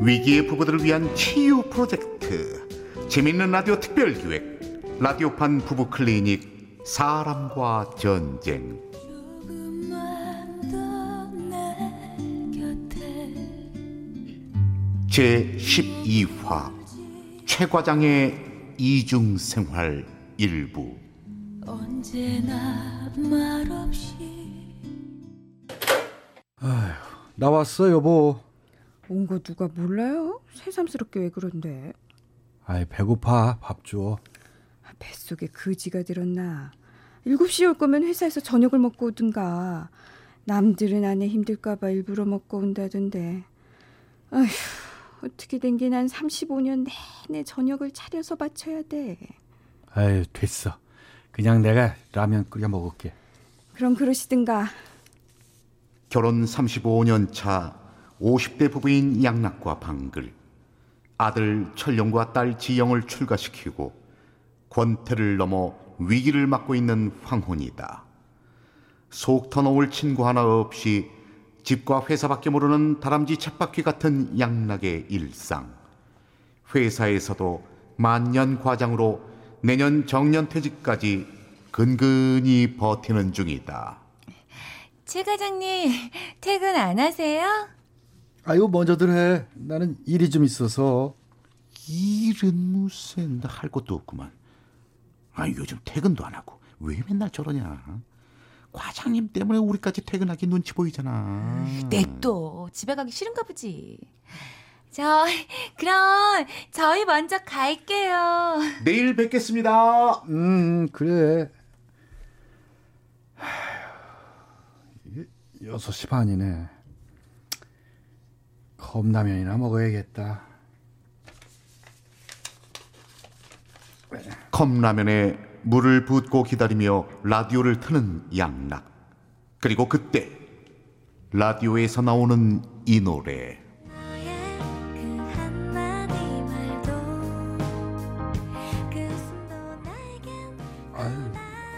위기의 부부들을 위한 치유 프로젝트, 재미있는 라디오 특별기획, 라디오판 부부 클리닉 사람과 전쟁. 제12화 최과장의 이중생활 일부. 언제나 말없이. 아휴, 나왔어 여보. 온 거 누가 몰라요? 새삼스럽게 왜 그런데? 아이, 배고파. 밥 줘. 뱃속에 그지가 들었나? 7시에 올 거면 회사에서 저녁을 먹고 오든가. 남들은 아내 힘들까 봐 일부러 먹고 온다던데. 아휴, 어떻게 된 게 난 35년 내내 저녁을 차려서 바쳐야 돼. 아유, 됐어. 그냥 내가 라면 끓여 먹을게. 그럼 그러시든가. 결혼 35년 차 50대 부부인 양락과 방글, 아들 철룡과 딸 지영을 출가시키고 권태를 넘어 위기를 맞고 있는 황혼이다. 속 터놓을 친구 하나 없이 집과 회사밖에 모르는 다람쥐 쳇바퀴 같은 양락의 일상. 회사에서도 만년 과장으로 내년 정년퇴직까지 근근히 버티는 중이다. 최 과장님, 퇴근 안 하세요? 아유, 먼저들 해. 나는 일이 좀 있어서. 일은 무슨, 나 할 것도 없구만. 아, 요즘 퇴근도 안 하고 왜 맨날 저러냐. 과장님 때문에 우리까지 퇴근하기 눈치 보이잖아. 냅둬. 집에 가기 싫은가 보지. 그럼 저희 먼저 갈게요. 내일 뵙겠습니다. 그래. 6시 반이네. 컵라면이나 먹어야겠다. 컵라면에 물을 붓고 기다리며 라디오를 트는 양락. 그리고 그때 라디오에서 나오는 이 노래.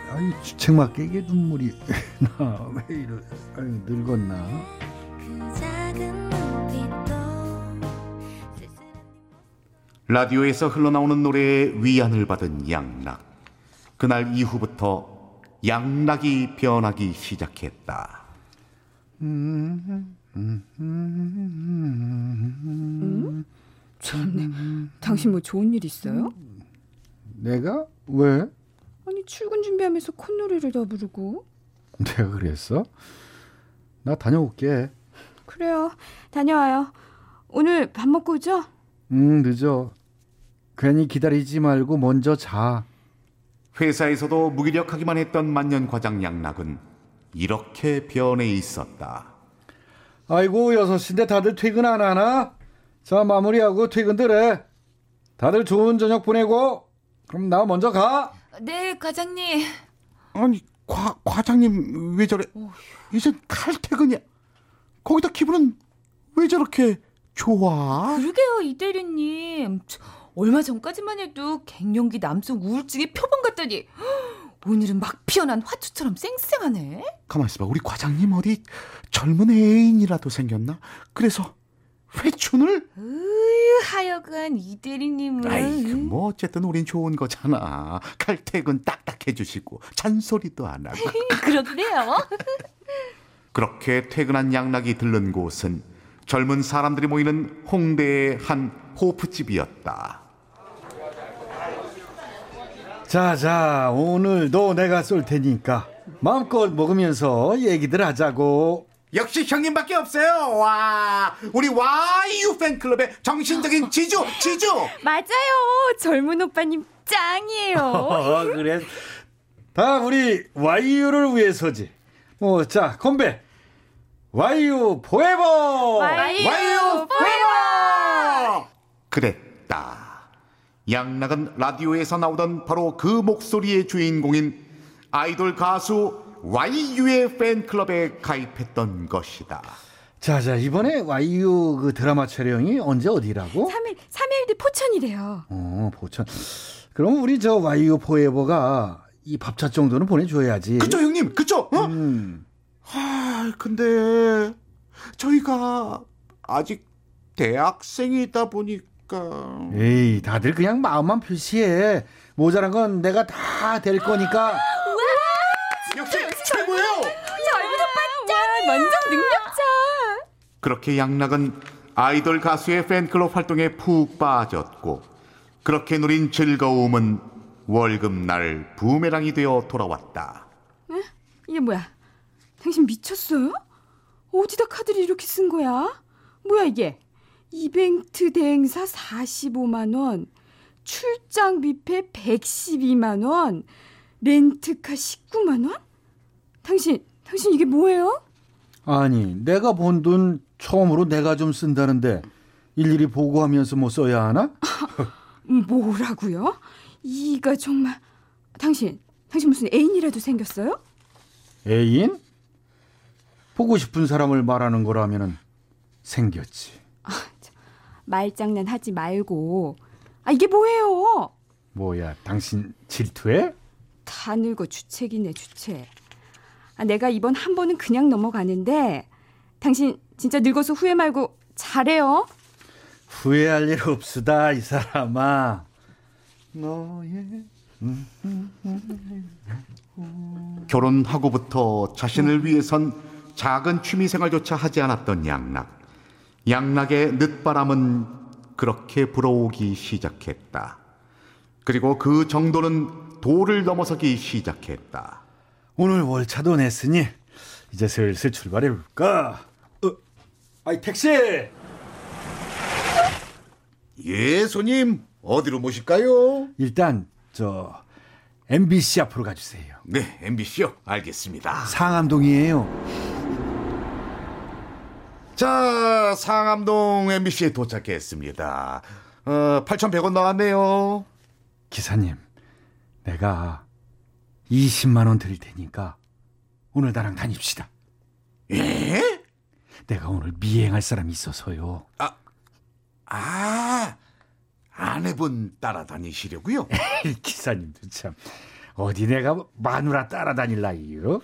아유, 주책만 깨게 눈물이 나. 왜 이래. 아유, 늙었나. 라디오에서 흘러나오는 노래에 위안을 받은 양락. 그날 이후부터 양락이 변하기 시작했다. 참네. 당신 뭐 좋은 일 있어요? 내가? 왜? 아니, 출근 준비하면서 콧노래를 더 부르고. 내가 그랬어? 나 다녀올게. 그래요, 다녀와요. 오늘 밥 먹고 오죠? 응, 늦어. 괜히 기다리지 말고 먼저 자. 회사에서도 무기력하기만 했던 만년 과장 양락은 이렇게 변해 있었다. 아이고, 6시인데 다들 퇴근 안 하나? 자, 마무리하고 퇴근들 해. 다들 좋은 저녁 보내고. 그럼 나 먼저 가. 네, 과장님. 아니, 과장님 왜 저래? 이제 칼퇴근이야. 거기다 기분은 왜 저렇게 좋아? 그러게요, 이 대리님. 얼마 전까지만 해도 갱년기 남성 우울증이 표본 같더니 오늘은 막 피어난 화초처럼 쌩쌩하네. 가만 있어봐. 우리 과장님 어디 젊은 애인이라도 생겼나? 그래서 회춘을? 하여간 이 대리님은. 아이, 뭐 어쨌든 우린 좋은 거잖아. 칼퇴근 딱딱 해주시고 잔소리도 안 하고. 그렇네요. 그렇게 퇴근한 양락이 들른 곳은 젊은 사람들이 모이는 홍대의 한 호프집이었다. 자, 오늘도 내가 쏠 테니까 마음껏 먹으면서 얘기들 하자고. 역시 형님밖에 없어요. 와, 우리 YU 팬클럽의 정신적인 지주. 맞아요, 젊은 오빠님 짱이에요. 그래, 다 우리 YU를 위해서지. 자, 건배. YU 포에버! YU 포에버! 그랬다. 양락은 라디오에서 나오던 바로 그 목소리의 주인공인 아이돌 가수 YU의 팬클럽에 가입했던 것이다. 자, 이번에 YU 그 드라마 촬영이 언제 어디라고? 3일 뒤 포천이래요. 포천. 그럼 우리 저 YU 포에버가 이 밥차 정도는 보내줘야지. 그쵸 형님, 그쵸. 어? 하, 근데 저희가 아직 대학생이다 보니까. 에이, 다들 그냥 마음만 표시해. 모자란 건 내가 다 될 거니까. 역시 최고예요. 젊은 오빠 완전 능력자. 그렇게 양락은 아이돌 가수의 팬클럽 활동에 푹 빠졌고, 그렇게 누린 즐거움은 월급날 부메랑이 되어 돌아왔다. 에? 이게 뭐야? 당신 미쳤어요? 어디다 카드를 이렇게 쓴 거야? 뭐야 이게? 이벤트 대행사 45만원, 출장 뷔페 112만원, 렌트카 19만원? 당신 이게 뭐예요? 아니, 내가 본 돈 처음으로 내가 좀 쓴다는데 일일이 보고하면서 뭐 써야 하나? 뭐라고요? 이가 정말... 당신 무슨 애인이라도 생겼어요? 애인? 보고 싶은 사람을 말하는 거라면은 생겼지. 아, 말장난 하지 말고. 아, 이게 뭐예요? 뭐야, 당신 질투해? 다 늙어 주책이네, 주책. 아, 내가 이번 한 번은 그냥 넘어가는데 당신 진짜 늙어서 후회 말고 잘해요. 후회할 일 없으다, 이 사람아. 너의... 결혼하고부터 자신을 위해선 작은 취미생활조차 하지 않았던 양락. 양락의 늦바람은 그렇게 불어오기 시작했다. 그리고 그 정도는 도를 넘어서기 시작했다. 오늘 월차도 냈으니 이제 슬슬 출발해볼까? 아이, 택시! 예, 손님. 어디로 모실까요? 일단 저... MBC 앞으로 가주세요. 네, MBC요? 알겠습니다. 상암동이에요. 자, 상암동 MBC에 도착했습니다. 8,100원 나왔네요. 기사님, 내가 20만 원 드릴 테니까 오늘 나랑 다닙시다. 예? 내가 오늘 미행할 사람이 있어서요. 아내분 따라다니시려고요? 기사님도 참, 어디 내가 마누라 따라다닐 나이요?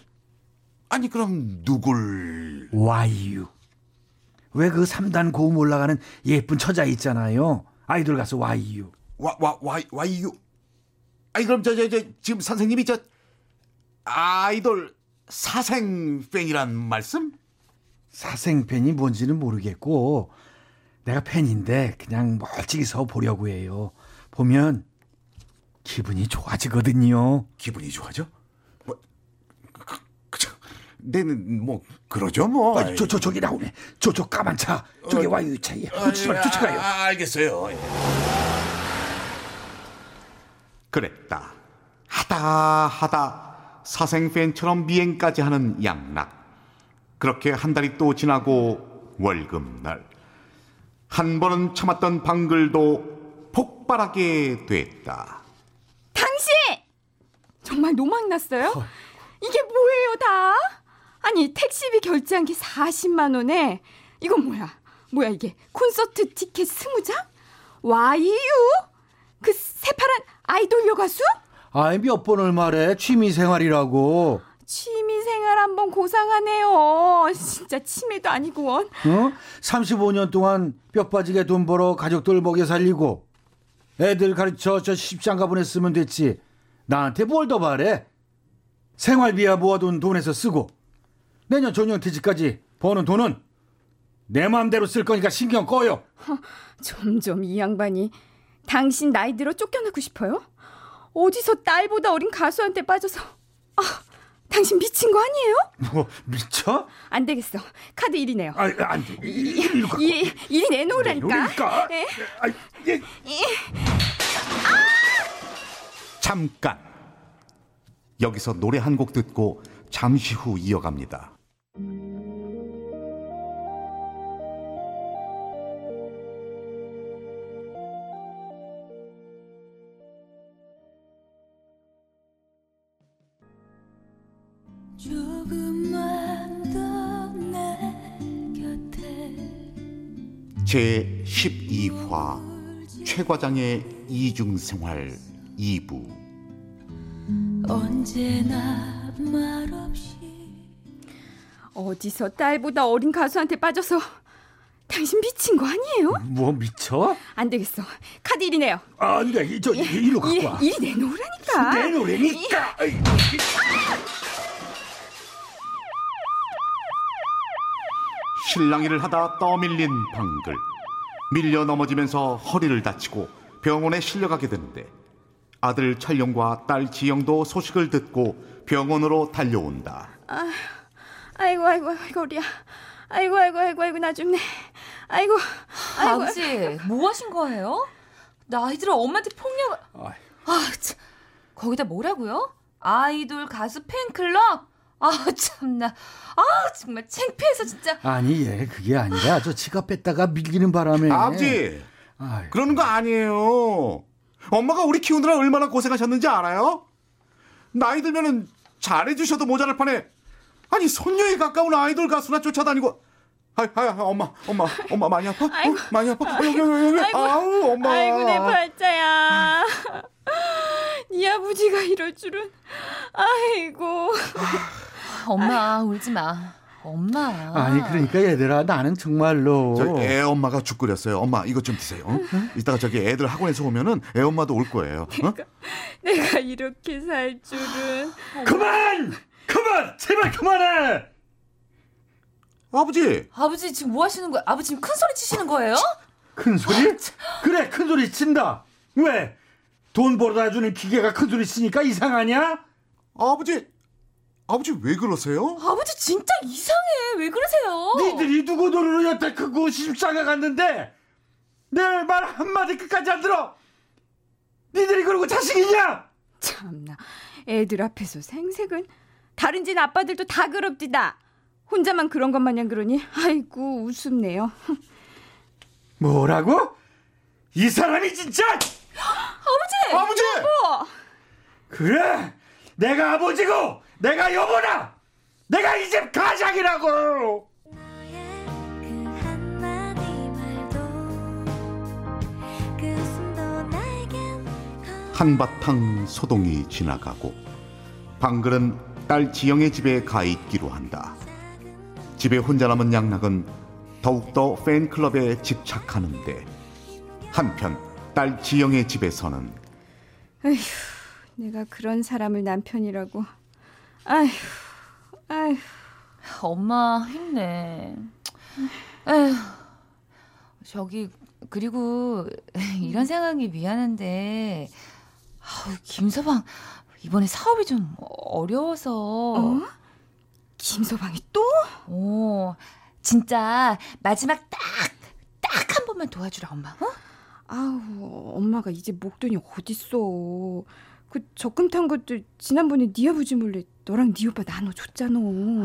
아니, 그럼 누굴? YU. 왜 그 3단 고음 올라가는 예쁜 처자 있잖아요. 아이돌 가수 YU. YU. 아니, 그럼 저 지금 선생님이 저 아이돌 사생팬이란 말씀? 사생팬이 뭔지는 모르겠고 내가 팬인데 그냥 멀찍이 서 보려고 해요. 보면 기분이 좋아지거든요. 기분이 좋아져? 뭐, 내는 뭐 그러죠 뭐. 아니, 저기 나오네. 저 까만 차. 저게 와유 차예요. 놓치지 말고 쫓아가요. 알겠어요. 그랬다. 하다 사생팬처럼 미행까지 하는 양락. 그렇게 한 달이 또 지나고 월급날. 한 번은 참았던 방글도 폭발하게 됐다. 당신! 정말 노망났어요? 헐. 이게 뭐예요 다? 아니, 택시비 결제한 게 40만 원에 이건 뭐야 이게 콘서트 티켓 20장? YU? 그 새파란 아이돌 여가수? 아이, 몇 번을 말해. 취미생활이라고. 취미생활 한번 고상하네요. 진짜 치매도 아니고. 응? 35년 동안 뼈 빠지게 돈 벌어 가족들 먹여 살리고 애들 가르쳐 저 십장가 보냈으면 됐지. 나한테 뭘 더 바래. 생활비야 모아둔 돈에서 쓰고 내년 전용퇴직까지 버는 돈은 내 마음대로 쓸 거니까 신경 꺼요. 점점 이 양반이. 당신 나이 들어 쫓겨나고 싶어요? 어디서 딸보다 어린 가수한테 빠져서... 당신 미친 거 아니에요? 뭐, 미쳐? 안 되겠어. 카드 1이 내요. 아, 안 돼. 1이 내놓으라니까. 네. 잠깐. 여기서 노래 한 곡 듣고 잠시 후 이어갑니다. 제12화 최과장의 이중생활 2부. 언제나 말없이 어디서 딸보다 어린 가수한테 빠져서 당신 미친 거 아니에요? 뭐 미쳐? 안 되겠어. 카드 1이네요. 아, 안 돼. 저 1로 갖고 와. 1 내놓으라니까. 내놓으라니까. 실랑이를 하다 떠밀린 방글. 밀려 넘어지면서 허리를 다치고 병원에 실려가게 되는데 아들 찰영과 딸 지영도 소식을 듣고 병원으로 달려온다. 아, 아이고 우리야. 아이고 나 죽네. 아이고. 아버지 뭐 하신 거예요? 아이들은 엄마한테 폭력을. 참. 거기다 뭐라고요? 아이돌 가수 팬클럽? 참나. 정말 창피해서 진짜. 아니 얘 그게 아니라 저 지갑 뺐다가 밀리는 바람에. 아버지 그러는 거 아니에요. 엄마가 우리 키우느라 얼마나 고생하셨는지 알아요? 나이 들면은 잘해주셔도 모자랄 판에 아니 손녀에 가까운 아이돌 가수나 쫓아다니고. 엄마 많이 아파? 아이고, 많이 아파? 아이고, 엄마. 아이고 내 발자야. 네 아버지가 이럴 줄은. 아이고. 엄마 울지 마. 엄마. 아니 그러니까 얘들아 나는 정말로 애 엄마가 죽 끓였어요. 엄마 이것 좀 드세요. 어? 이따가 저기 애들 학원에서 오면은 애 엄마도 올 거예요. 내가 이렇게 살 줄은. 그만 제발 그만해. 아버지 지금 뭐 하시는 거예요? 아버지 지금 큰 소리 치시는 거예요? 큰 소리? 그래 큰 소리 친다. 왜? 돈 벌어다 주는 기계가 큰 소리 치니까 이상하냐? 아버지 왜 그러세요? 아버지 진짜 이상해. 왜 그러세요? 니들이 누구 노릇을 여태 크고 시집장가 갔는데 내 말 한마디 끝까지 안 들어. 니들이 그러고 자식이냐? 참나 애들 앞에서 생색은. 다른 집 아빠들도 다 그럽디다. 혼자만 그런 것 마냥 그러니 아이고 우습네요. 뭐라고? 이 사람이 진짜. 아버지! 여보! 그래 내가 아버지고 내가 여보라. 내가 이 집 가장이라고. 한바탕 소동이 지나가고 방글은 딸 지영의 집에 가 있기로 한다. 집에 혼자 남은 양락은 더욱더 팬클럽에 집착하는데 한편 딸 지영의 집에서는 아휴 내가 그런 사람을 남편이라고. 아휴 엄마 힘내. 아휴 저기 그리고 이런 상황이 미안한데 김서방 이번에 사업이 좀 어려워서. 어? 김서방이 또? 진짜 마지막 딱 한 번만 도와주라 엄마. 아우 엄마가 이제 목돈이 어딨어. 그 적금 탄 것도 지난번에 네 아버지 몰래 너랑 네 오빠 나눠줬잖아.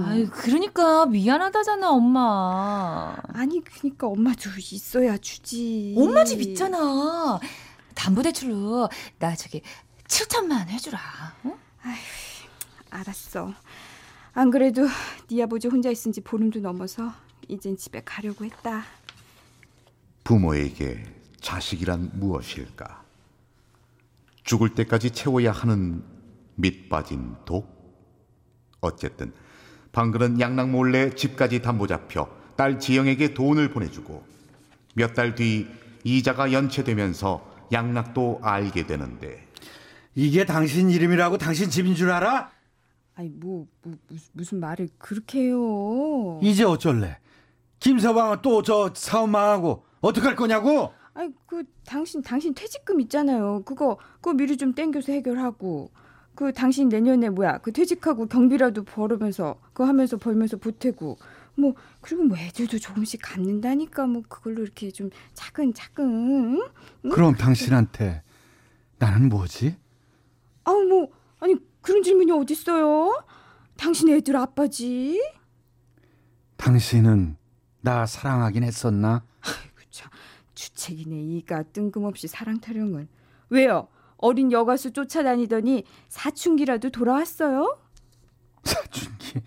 아유 그러니까 미안하다잖아 엄마. 아니 그러니까 엄마 집 있어야 주지. 엄마 집 있잖아. 담보대출로 나 저기 7천만 해주라. 응? 아휴, 알았어. 안 그래도 네 아버지 혼자 있은 지 보름도 넘어서 이젠 집에 가려고 했다. 부모에게 자식이란 무엇일까? 죽을 때까지 채워야 하는 밑빠진 독? 어쨌든 방글은 양락 몰래 집까지 담보 잡혀 딸 지영에게 돈을 보내주고 몇 달 뒤 이자가 연체되면서 양락도 알게 되는데. 이게 당신 이름이라고 당신 집인 줄 알아? 아니 무슨 말을 그렇게 해요. 이제 어쩔래? 김서방은 또 저 사업 망하고 어떡할 거냐고? 아니 그 당신 퇴직금 있잖아요. 그거 미리 좀 땡겨서 해결하고 그 당신 내년에 그 퇴직하고 경비라도 벌으면서 그거 하면서 벌면서 보태고 그리고 애들도 조금씩 갚는다니까 그걸로 이렇게 좀 차근차근. 응? 그럼 당신한테 나는 뭐지? 아니 그런 질문이 어딨어요? 당신 애들 아빠지. 당신은 나 사랑하긴 했었나? 아이고 참 주책이네. 이가 뜬금없이 사랑 타령은. 왜요? 어린 여가수 쫓아다니더니 사춘기라도 돌아왔어요? 사춘기?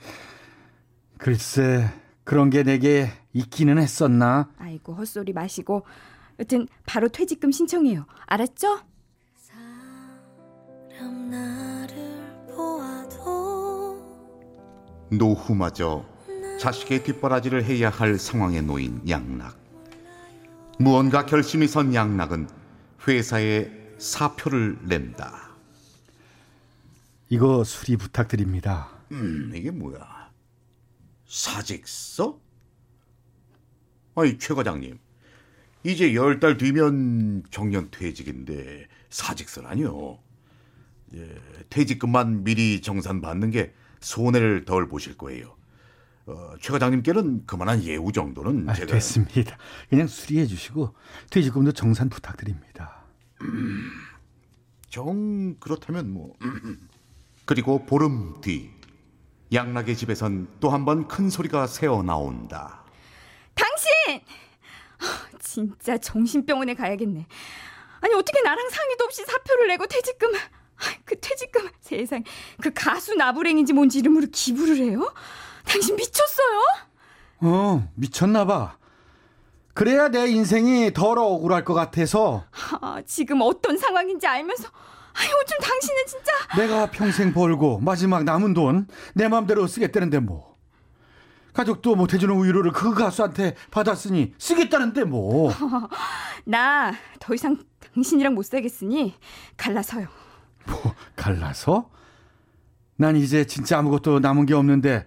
글쎄 그런 게 내게 있기는 했었나? 아이고 헛소리 마시고 여튼 바로 퇴직금 신청해요. 알았죠? 나를 노후마저 자식의 뒷바라지를 해야 할 상황에 놓인 양락. 무언가 결심이 선 양락은 회사에 사표를 낸다. 이거 수리 부탁드립니다. 이게 뭐야? 사직서? 아니, 최 과장님, 이제 10달 뒤면 정년 퇴직인데 사직서라니요. 예, 퇴직금만 미리 정산받는 게 손해를 덜 보실 거예요. 최 과장님께는 그만한 예우 정도는 제가... 됐습니다. 그냥 수리해 주시고 퇴직금도 정산 부탁드립니다. 정 그렇다면 뭐... 그리고 보름 뒤 양락의 집에선 또 한 번 큰 소리가 새어나온다. 당신! 진짜 정신병원에 가야겠네. 아니 어떻게 나랑 상의도 없이 사표를 내고 퇴직금... 그 퇴직금 세상에 그 가수 나부랭인지 뭔지 이름으로 기부를 해요? 당신 미쳤어요? 미쳤나 봐. 그래야 내 인생이 덜어 억울할 것 같아서. 지금 어떤 상황인지 알면서 요즘 당신은 진짜. 내가 평생 벌고 마지막 남은 돈 내 마음대로 쓰겠다는데 뭐. 가족도 못해주는 위로를 그 가수한테 받았으니 쓰겠다는데 뭐. 나 더 이상 당신이랑 못 살겠으니 갈라서요. 뭐 갈라서? 난 이제 진짜 아무것도 남은 게 없는데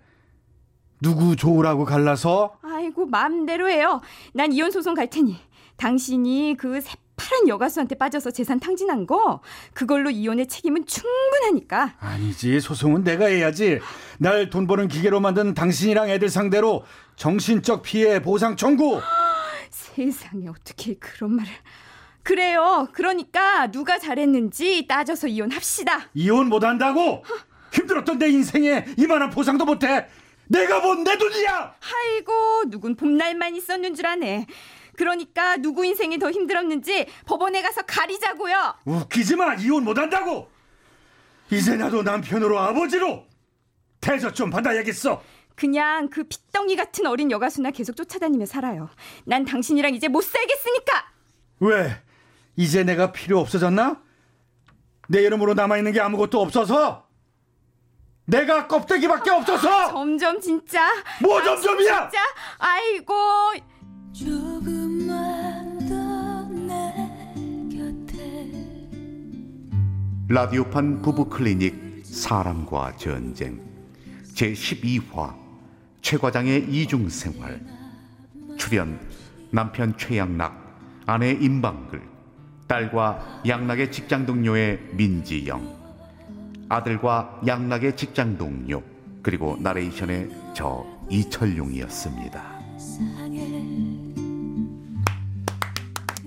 누구 좋으라고 갈라서? 아이고 마음대로 해요. 난 이혼 소송 갈 테니 당신이 그 새파란 여가수한테 빠져서 재산 탕진한 거 그걸로 이혼의 책임은 충분하니까. 아니지, 소송은 내가 해야지. 날 돈 버는 기계로 만든 당신이랑 애들 상대로 정신적 피해 보상 청구. 세상에 어떻게 그런 말을. 그래요. 그러니까 누가 잘했는지 따져서 이혼합시다. 이혼 못한다고? 힘들었던 내 인생에 이만한 보상도 못해? 내가 본 내 돈이야. 아이고 누군 봄날만 있었는 줄 아네. 그러니까 누구 인생이 더 힘들었는지 법원에 가서 가리자고요. 웃기지마. 이혼 못한다고. 이제 나도 남편으로 아버지로 대접 좀 받아야겠어. 그냥 그 핏덩이 같은 어린 여가수나 계속 쫓아다니며 살아요. 난 당신이랑 이제 못 살겠으니까. 왜? 이제 내가 필요 없어졌나? 내 이름으로 남아있는 게 아무것도 없어서? 내가 껍데기밖에 없어서? 점점 진짜. 뭐 점점이야? 진짜. 아이고. 조금만 더 내 곁에. 라디오판 부부클리닉 사람과 전쟁 제12화 최과장의 이중생활. 출연 남편 최양락, 아내 임방글, 딸과 양락의 직장 동료의 민지영, 아들과 양락의 직장 동료, 그리고 나레이션의 저 이철용이었습니다.